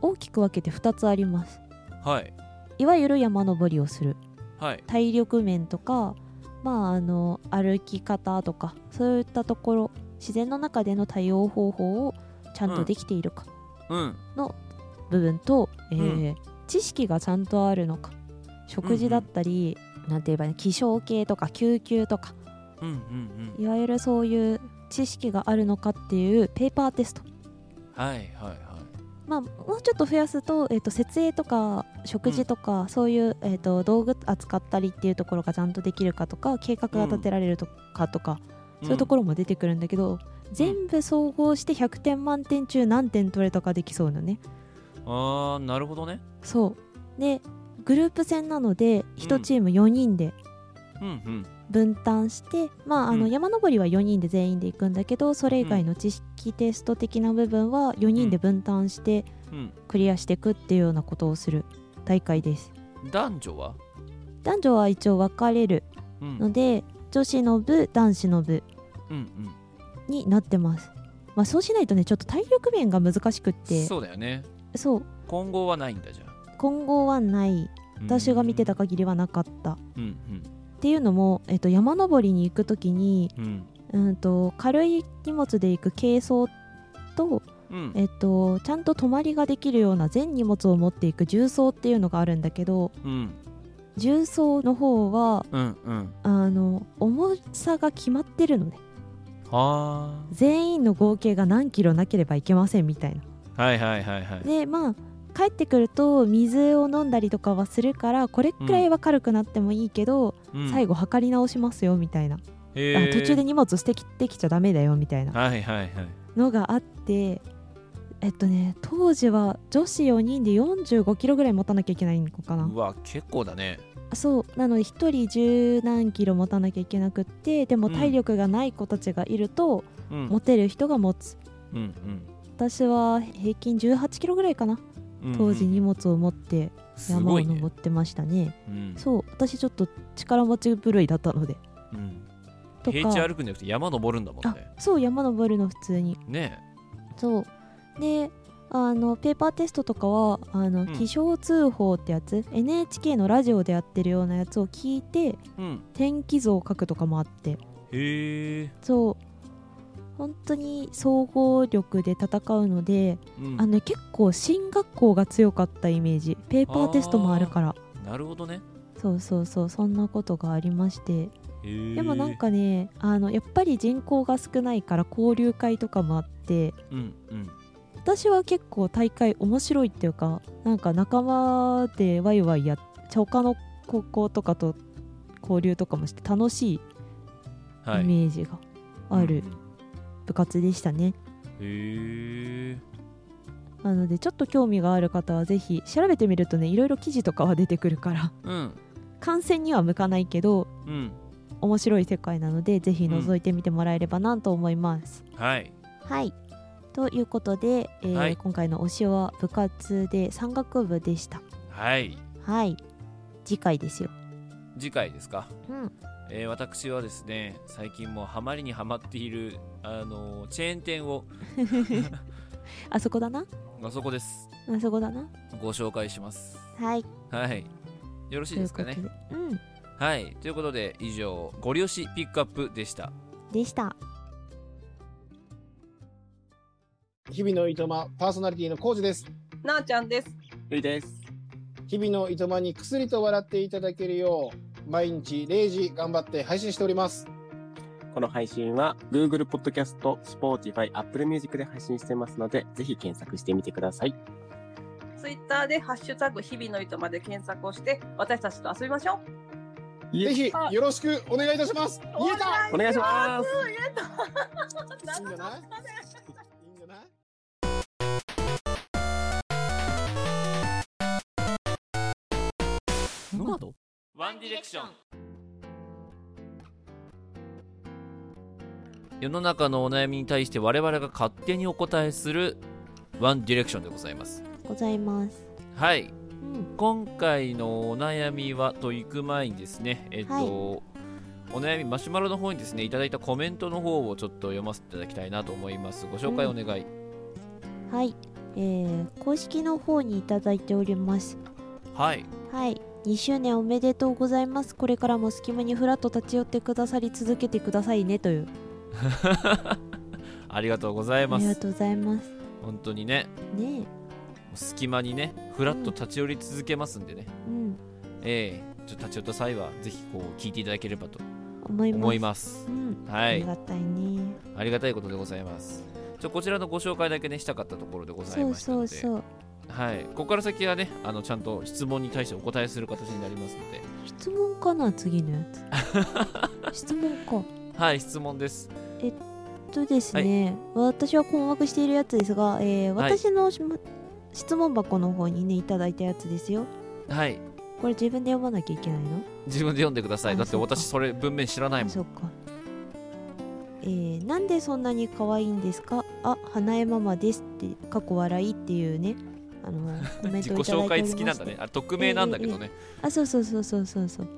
うん、大きく分けてふたつあります、はい、いわゆる山登りをする、はい、体力面とか、まあ、あの歩き方とかそういったところ自然の中での対応方法をちゃんとできているかの部分と、うんえーうん、知識がちゃんとあるのか食事だったり、うん、なんて言えばね気象系とか救急とか、うんうんうん、いわゆるそういう知識があるのかっていうペーパーテスト、はいはいはい、まあ、もうちょっと増やすと、えーと、設営とか食事とか、うん、そういう、えーと、道具扱ったりっていうところがちゃんとできるかとか計画が立てられるとかとか、うん、そういうところも出てくるんだけど、うん全部総合してひゃくてん満点中何点取れたかできそうなね。あーなるほどね。そうでグループ戦なのでいちチームよにんで分担して、うんうんうん、まああの山登りはよにんで全員で行くんだけどそれ以外の知識テスト的な部分はよにんで分担してクリアしていくっていうようなことをする大会です。男女は男女は一応分かれるので、うん、女子の部男子の部、うんうんになってます。まあそうしないとねちょっと体力面が難しくってそうだよね。そう混合はないんだじゃん。混合はない私が見てた限りはなかった、うんうん、っていうのも、えっと、山登りに行くときに、うん、うんと軽い荷物で行く軽装と、うんえっと、ちゃんと泊まりができるような全荷物を持っていく重装っていうのがあるんだけど、うん、重装の方は、うんうん、あの重さが決まってるのね。はあ、全員の合計が何キロなければいけませんみたいな。はいはいはいはい。でまあ帰ってくると水を飲んだりとかはするからこれくらいは軽くなってもいいけど、うん、最後測り直しますよみたいな、うん、あ途中で荷物捨ててきちゃダメだよみたいなのがあって、はいはいはい、えっとね当時は女子よにんでよんじゅうごキロぐらい持たなきゃいけないのかな。うわ結構だね。そうなので一人十何キロ持たなきゃいけなくってでも体力がない子たちがいると、うん、持てる人が持つ、うんうん、私は平均じゅうはちキロぐらいかな、うんうん、当時荷物を持って山を登ってました ね, ね、うん、そう私ちょっと力持ちぶるいだったので、うん、とか平地歩くんじゃなくて山登るんだもんね。あそう山登るの普通にね。そうであのペーパーテストとかはあの、うん、気象通報ってやつ エヌエイチケー のラジオでやってるようなやつを聞いて、うん、天気図を書くとかもあって、へえ。そう本当に総合力で戦うので、うん、あの結構進学校が強かったイメージ。ペーパーテストもあるから。なるほどね。そうそうそう、そんなことがありまして、でもなんかね、あのやっぱり人口が少ないから交流会とかもあって、うんうん、私は結構大会面白いっていうか、なんか仲間でワイワイやっちゃ他の高校とかと交流とかもして楽しいイメージがある部活でしたね、はい、うん、へー。なのでちょっと興味がある方はぜひ調べてみるとね、いろいろ記事とかは出てくるから、うん、観戦には向かないけど、うん、面白い世界なのでぜひ覗いてみてもらえればなと思います、うん、はい、はい、ということで、えーはい、今回の推しは部活で山岳部でした。はい、はい、次回ですよ。次回ですか、うん、えー、私はですね、最近もうハマりにハマっている、あのー、チェーン店をあそこだな、あそこです、あそこだな、ご紹介します。はい、はい、よろしいですかね。ううん、はい、ということで以上ごり押しピックアップでしたでした日々のいとまパーソナリティのコウジです。なあちゃんです。ゆいです。日々のいとまにくすりと笑っていただけるよう毎日れいじ頑張って配信しております。この配信は Google Podcast、Spotify、Apple Music で配信してますので、ぜひ検索してみてください。Twitter でハッシュタグ日々のいとまで検索をして私たちと遊びましょう。ぜひよろしくお願いいたします。言えた。お願いします。いいんじゃない？いいんじゃない？ノード？ワンディレクション。世の中のお悩みに対して我々が勝手にお答えするワンディレクションでございます。ございます。はい。今回のお悩みはと行く前にですね、えっとはい、お悩みマシュマロの方にですねいただいたコメントの方をちょっと読ませていただきたいなと思います。ご紹介お願い、うん、はい、えー、公式の方にいただいております。はい、はい、にしゅうねんおめでとうございます。これからも隙間にふらっと立ち寄ってくださり続けてくださいねというありがとうございます。ありがとうございます。本当にね、ねえ、隙間にねフラッと立ち寄り続けますんでね、うん、えー、ちょっと立ち寄った際はぜひこう聞いていただければと思います、思います、うん、はい、ありがたいね、ありがたいことでございます。ちょこちらのご紹介だけねしたかったところでございましたので、そうそうそう、はい、ここから先はね、あのちゃんと質問に対してお答えする形になりますので。質問かな、次のやつ質問か、はい、質問です。えっとですね、はい、私は困惑しているやつですが、えー、私のし、はい質問箱の方にねいただいたやつですよ。はい、これ自分で読まなきゃいけないの？自分で読んでください。だって私それ文面知らないもん。そうか、えー、なんでそんなに可愛いんですか？あ、花江ママですって過去笑いっていうね、あのコメントをいただいておりまして自己紹介付きなんだね。あ、匿名なんだけどね、えーえー、あ、そうそうそうそうそうそう、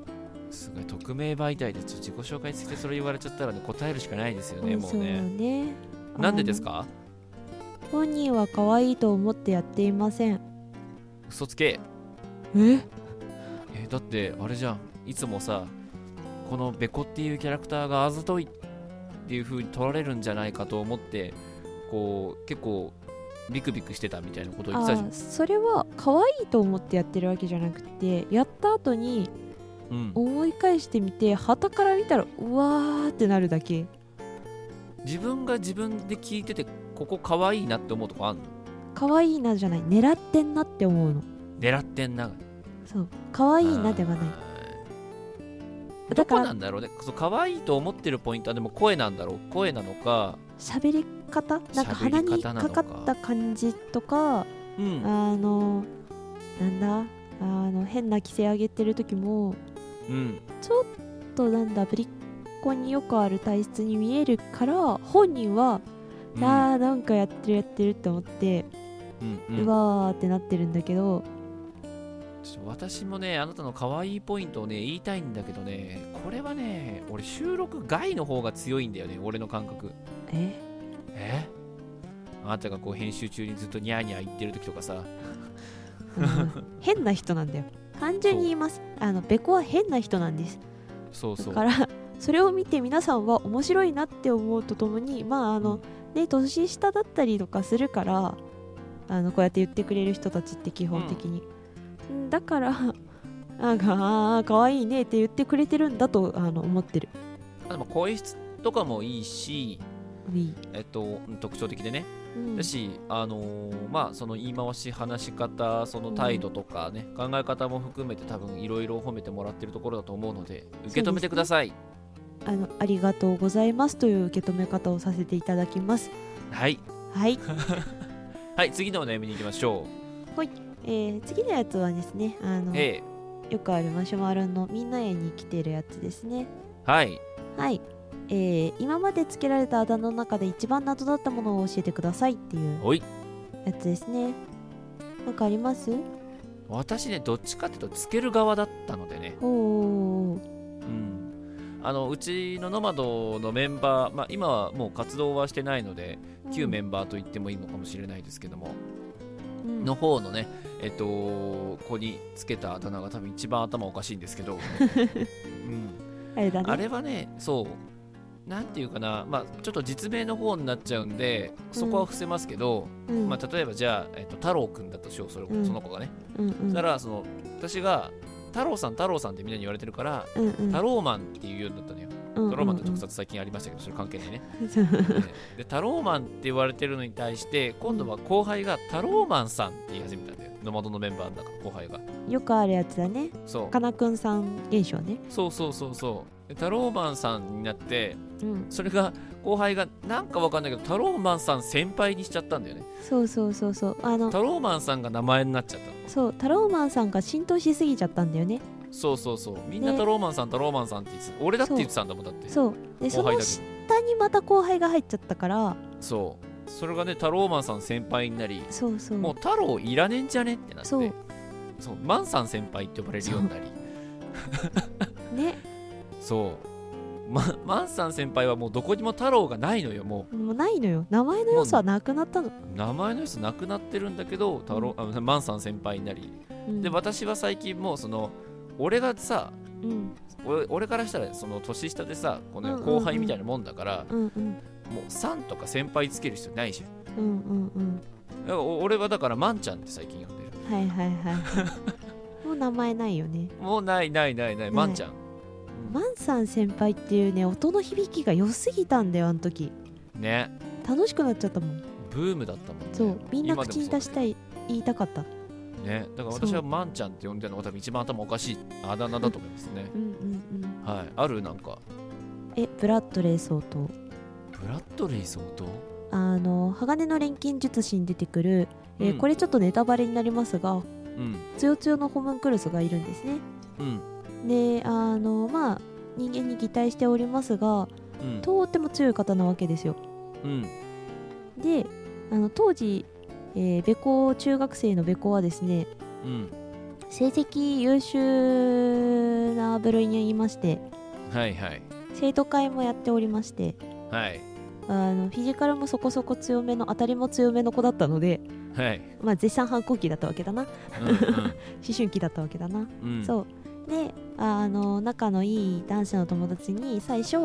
すごい匿名媒体でちょ自己紹介付きでそれ言われちゃったらね答えるしかないですよね、うん、もうね、そうね、なんでですか？本人は可愛いと思ってやっていません。嘘つけ。え？え、だってあれじゃん、いつもさ、このベコっていうキャラクターがあざといっていう風に取られるんじゃないかと思ってこう結構ビクビクしてたみたいなこと言ってたじゃん。あ、それは可愛いと思ってやってるわけじゃなくて、やった後に思い返してみて、うん、旗から見たらうわーってなるだけ。自分が自分で聞いててここ可愛いなって思うとこあんの？可愛いなじゃない、狙ってんなって思うの。狙ってんな、そう、可愛いなではない。どこなんだろうね、そう、可愛いと思ってるポイントはでも声なんだろう。声なのか喋り方、なんか鼻にかかった感じとか、うん、あのなんだあの変な着せ上げてる時も、うん、ちょっとなんだぶりっ子によくある体質に見えるから本人はあーなんかやってるやってるって思って、うんうん、うわーってなってるんだけど、ちょっと私もねあなたの可愛いポイントをね言いたいんだけどね、これはね俺収録外の方が強いんだよね、俺の感覚。ええ、あなたがこう編集中にずっとニャーニャー言ってる時とかさ変な人なんだよ、単純に言います。あのベコは変な人なんです。そうそう、だからそれを見て皆さんは面白いなって思うとともに、まああのね、年下だったりとかするから、あのこうやって言ってくれる人たちって基本的に、うん、だからなんかあかわいいねって言ってくれてるんだとあの思ってる。でも声質とかもいいし、えっと、特徴的でね、うん、だし、あのーまあ、その言い回し、話し方、その態度とかね、うん、考え方も含めて多分いろいろ褒めてもらってるところだと思うので受け止めてください、ね、あのありがとうございますという受け止め方をさせていただきます。はいはいはい、次のお悩みに行きましょう。はい、えー、次のやつはですね、あの、えー、よくあるマシュマロのみんな絵に来てるやつですね。はいはい、えー、今までつけられたあだ名の中で一番謎だったものを教えてくださいっていうやつですね。なんかあります？私ね、どっちかっていうとつける側だったのでね。おー、うん、あのうちのノマドのメンバー、まあ、今はもう活動はしてないので、うん、旧メンバーと言ってもいいのかもしれないですけども、うん、の方のね、えっと、ここにつけたあだ名が多分一番頭おかしいんですけどうん、あれだね、あれはね、そうなんていうかな、まあ、ちょっと実名の方になっちゃうんでそこは伏せますけど、うんまあ、例えばじゃあ、えっと、太郎くんだとしよう、それ、うん、その子がね、うんうん、だからその私が太郎さん太郎さんってみんなに言われてるから、うんうん、太郎マンっていうようになったのよ、うんうんうん、太郎マンって特撮最近ありましたけどそれ関係ないねで太郎マンって言われてるのに対して今度は後輩が太郎マンさんって言い始めたんだよ、ノマドのメンバーの中の後輩が。よくあるやつだね。そう。かなくんさん現象ね。そうそうそうそう。太郎マンさんになって、うん、それが後輩がなんかわかんないけど太郎マンさん先輩にしちゃったんだよね。そうそうそうそう。あの太郎マンさんが名前になっちゃった。そう。太郎マンさんが浸透しすぎちゃったんだよね。そうそうそう。みんな太郎マンさん太郎マンさんって言って、俺だって言ってたんだもんだって。そう。でその下にまた後輩が入っちゃったから。そう。それがね太郎マンさん先輩になり、そうそうもう太郎いらねえんじゃねってなって、そうそうマンさん先輩って呼ばれるようになりね、そう、ま、マンさん先輩はもうどこにも太郎がないのよ。もうもうないのよ、名前の良さはなくなったの。名前の良さなくなってるんだけど太郎、うん、あマンさん先輩になり、うん、で私は最近もうその俺がさ、うん、俺, 俺からしたらその年下でさこの後輩みたいなもんだから、うんうんうんうんもうさんとか先輩つける必要ないじゃん。うんうんうん。だから俺はだからマンちゃんって最近呼んでる。はいはいはい。もう名前ないよね。もうないないないない、マンちゃん。マンさん先輩っていうね音の響きが良すぎたんだよあの時。ね。楽しくなっちゃったもん。ブームだったもんね。そうみんな口に出したい言いたかった。ね。だから私はマンちゃんって呼んでるのが多分一番頭おかしいあだ名だと思いますね。うんうんうん。はい。あるなんか。えブラッドレー相当。ブラッドレイ相当あの鋼の錬金術師に出てくる、うんえー、これちょっとネタバレになりますが、うん、つよつよのホムンクルスがいるんですね、うん、であのまあ人間に擬態しておりますが、うん、とっても強い方なわけですよ、うん、であの当時、えー、ベコ中学生のベコはですね、うん、成績優秀な部類にいまして、はいはい、生徒会もやっておりまして、はいあのフィジカルもそこそこ強めの当たりも強めの子だったので、はいまあ、絶賛反抗期だったわけだな、うんうん、思春期だったわけだな、うん、そうであの仲のいい男子の友達に最初、う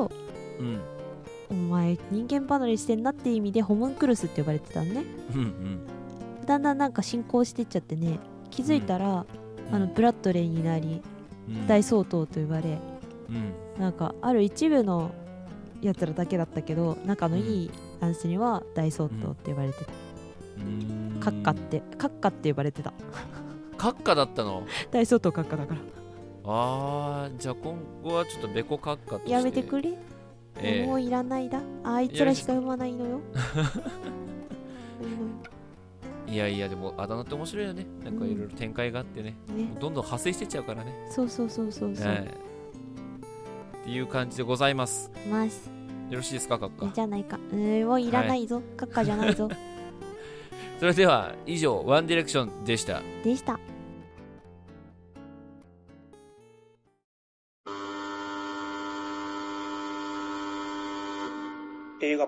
ん、お前人間離れしてんなって意味でホムンクルスって呼ばれてたんね、うんうん、だんだんなんか進行してっちゃってね気づいたら、うん、あのブラッドレイになり、うん、大相当と呼ばれ、うん、なんかある一部のやつらだけだったけど仲のいい男子には大相当って呼ばれてた、うん、カッカってカッカって呼ばれてたカッカだったの大相当カッカだから。あーじゃあ今後はちょっとベコカッカとしてやめてくれ、えー、もういらないだあいつらしか産まないのよいやいやでもあだ名って面白いよね、なんかいろいろ展開があって ね,、うん、ねどんどん派生してっちゃうからね。そうそうそうそうそう、えーっていう感じでございます。ますよろしいですかカッカじゃないか、えー、もういらないぞ、はい、カッカじゃないぞそれでは以上ワンディレクションでしたでした映画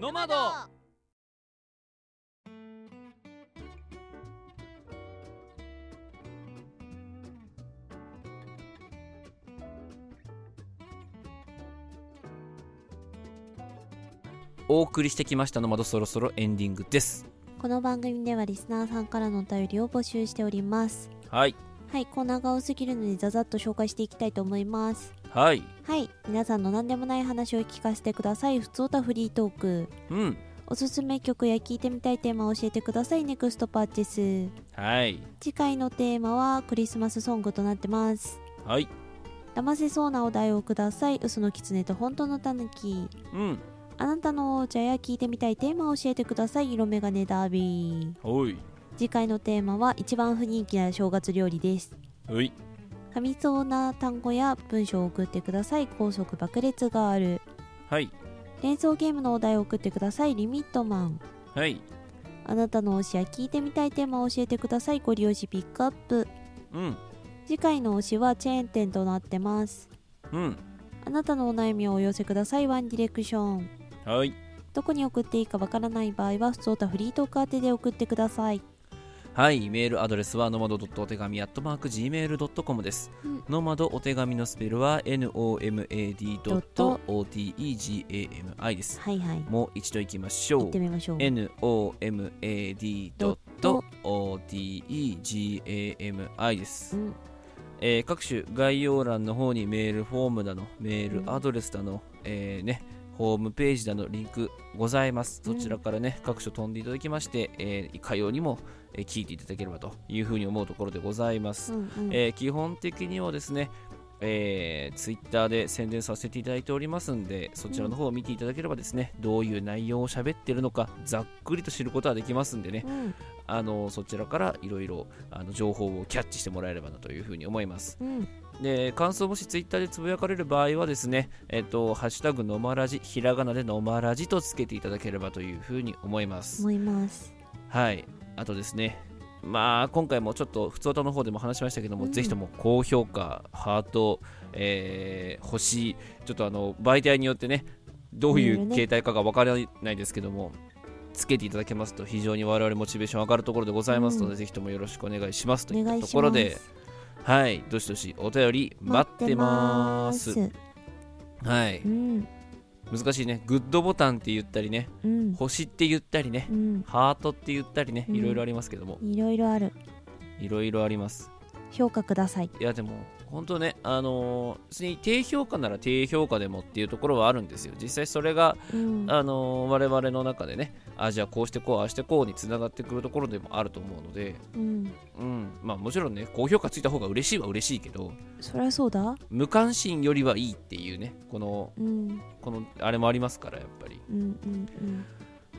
ノマド。お送りしてきましたノマド、そろそろエンディングです。この番組ではリスナーさんからのお便りを募集しております。はいはい、コーナーが多すぎるのでざざっと紹介していきたいと思います。はいはい、皆さんの何でもない話を聞かせてください。ふつおたフリートーク、うん、おすすめ曲や聞いてみたいテーマを教えてください。ネクストパーチェス。はい、次回のテーマはクリスマスソングとなってます。はい、騙せそうなお題をください。嘘の狐と本当のタヌキ、うん、あなたのお茶や聞いてみたいテーマを教えてください。色眼鏡ダービー。おい、次回のテーマは一番不人気な正月料理です。うい、噛みそうな単語や文章を送ってください。高速爆裂がある。はい、連想ゲームのお題を送ってください。リミットマン。はい、あなたの推しや聞いてみたいテーマを教えてください。ご利用しピックアップ。うん、次回の推しはチェーン店となってます。うん、あなたのお悩みをお寄せください。ワンディレクション。はい、どこに送っていいかわからない場合は普通歌フリートーク宛てで送ってください。はい、メールアドレスはノマドお手紙 アットマークジーメールドットコム です。うん、ノマドお手紙のスペルは ノマド ドット オーティーイージーエーエムアイ です。はいはい。もう一度いきましょう。いってみましょう。ノマド ドット オーティーイージーエーエムアイ です。うん、えー、各種概要欄の方にメールフォームだの、メールアドレスだの、うん、えー、ね、ホームページなどリンクございます。そちらからね、うん、各所飛んでいただきまして、えー、いかようにも聞いていただければというふうに思うところでございます。うんうん、えー、基本的にはですね、えー、ツイッターで宣伝させていただいておりますんで、そちらの方を見ていただければですね、うん、どういう内容を喋ってるのかざっくりと知ることはできますんでね、うん、あのそちらからいろいろ情報をキャッチしてもらえればなというふうに思います。うん、で感想もしツイッターでつぶやかれる場合はですね、えっと、ハッシュタグのまらじ、ひらがなでのまらじとつけていただければというふうに思います思いますはい、あとですね、まあ今回もちょっとふつおたの方でも話しましたけども、うん、ぜひとも高評価、ハート、えー、星、ちょっとあの媒体によってね、どういう形態かが分からないですけども、つけていただけますと非常に我々モチベーション上がるところでございますので、うん、ぜひともよろしくお願いしますといったところで、はい、どしどしお便り待ってます。はい、うん、難しいね、グッドボタンって言ったりね、うん、星って言ったりね、うん、ハートって言ったりね、いろいろありますけども、いろいろある、いろいろあります。評価ください。いやでも本当ね、あのー、低評価なら低評価でもっていうところはあるんですよ。実際それが、うん、あのー、我々の中でね、あ、じゃあこうしてこう、ああしてこうにつながってくるところでもあると思うので、うん、うん、まあもちろんね、高評価ついた方が嬉しいは嬉しいけど、そりゃそうだ、無関心よりはいいっていうね、この、うん、このあれもありますからやっぱり、うんうん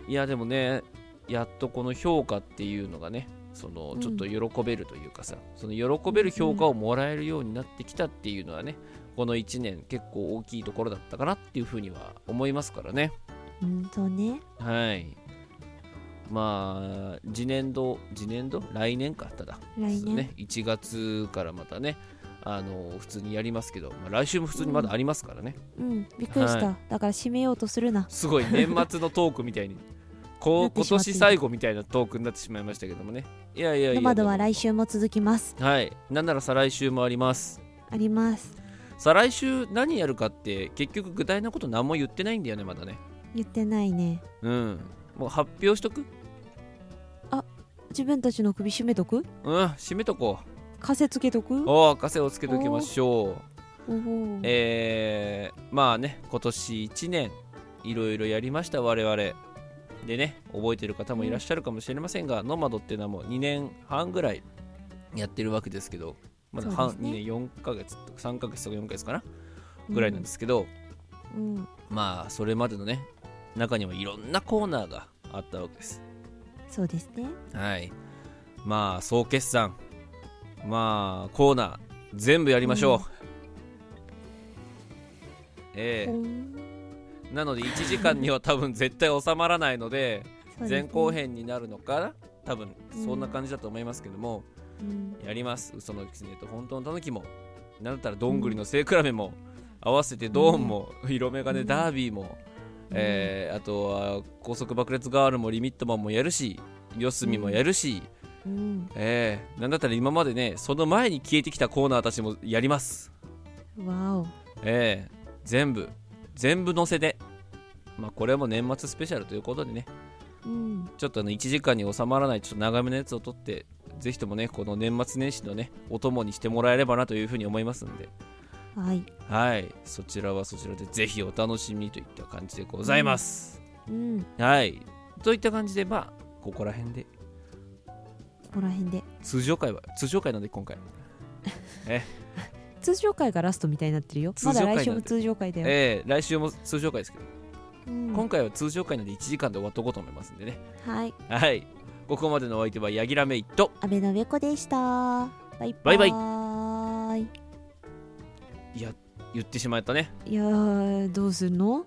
うん、いやでもね、やっとこの評価っていうのがね、そのちょっと喜べるというかさ、うん、その喜べる評価をもらえるようになってきたっていうのはね、うん、このいちねん結構大きいところだったかなっていうふうには思いますからね。うんとね、はい、まあ次年度次年度来年かただ来年、ね、いちがつからまたね、あの普通にやりますけど、まあ、来週も普通にまだありますからね。うん、うん、びっくりした、はい、だから締めようとするな。すごい年末のトークみたいにこ今年最後みたいなトークになってしまいましたけどもね。いやいやいや、ノマドは来週も続きます。はい、なんなら再来週もありますあります再来週何やるかって結局具体なこと何も言ってないんだよね、まだね。言ってないね。うん、もう発表しとく。あ、自分たちの首締めとく。うん、締めとこう。枷つけとく。おお、枷をつけときましょう。おお、えー、まあね、今年いちねんいろいろやりました我々でね、覚えてる方もいらっしゃるかもしれませんが、うん、ノマドっていうのはもうにねんはんぐらいやってるわけですけど、まだ半、ね、にねんよんかげつ、さんかげつとかよんかげつかなぐらいなんですけど、うん、まあそれまでのね中にはいろんなコーナーがあったわけです。そうですね。はい。まあ総決算、まあコーナー全部やりましょう。うん、ええー。なのでいちじかんには多分絶対収まらないので、でね、前後編になるのかな、多分そんな感じだと思いますけども、うん、やります。嘘のキツネと本当のタヌキも、なんだったらどんぐりの背比べも、うん、合わせてドーンも、うん、色眼鏡ダービーも。えー、あとは高速爆裂ガールもリミットマンもやるし、四隅もやるし、うんうん、えー、なんだったら今までねその前に消えてきたコーナーたちもやります。わお、えー、全部全部載せて、まあ、これも年末スペシャルということでね、うん、ちょっとあのいちじかんに収まらないちょっと長めのやつを撮って、ぜひともねこの年末年始のねお供にしてもらえればなというふうに思いますんで、はい、はい、そちらはそちらでぜひお楽しみといった感じでございます、うんうん、はいといった感じで、まあここら辺でここら辺で通常会は通常会なんで今回え通常会がラストみたいになってるよ。まだ来週も通常会だよ、えー、来週も通常会ですけど、うん、今回は通常会なんでいちじかんで終わっとこうと思いますんでね。はい、はい、ここまでのお相手はヤギラメイと阿部のべこでした。バイバイ、バイバイ。いや言ってしまったね。いやどうするの。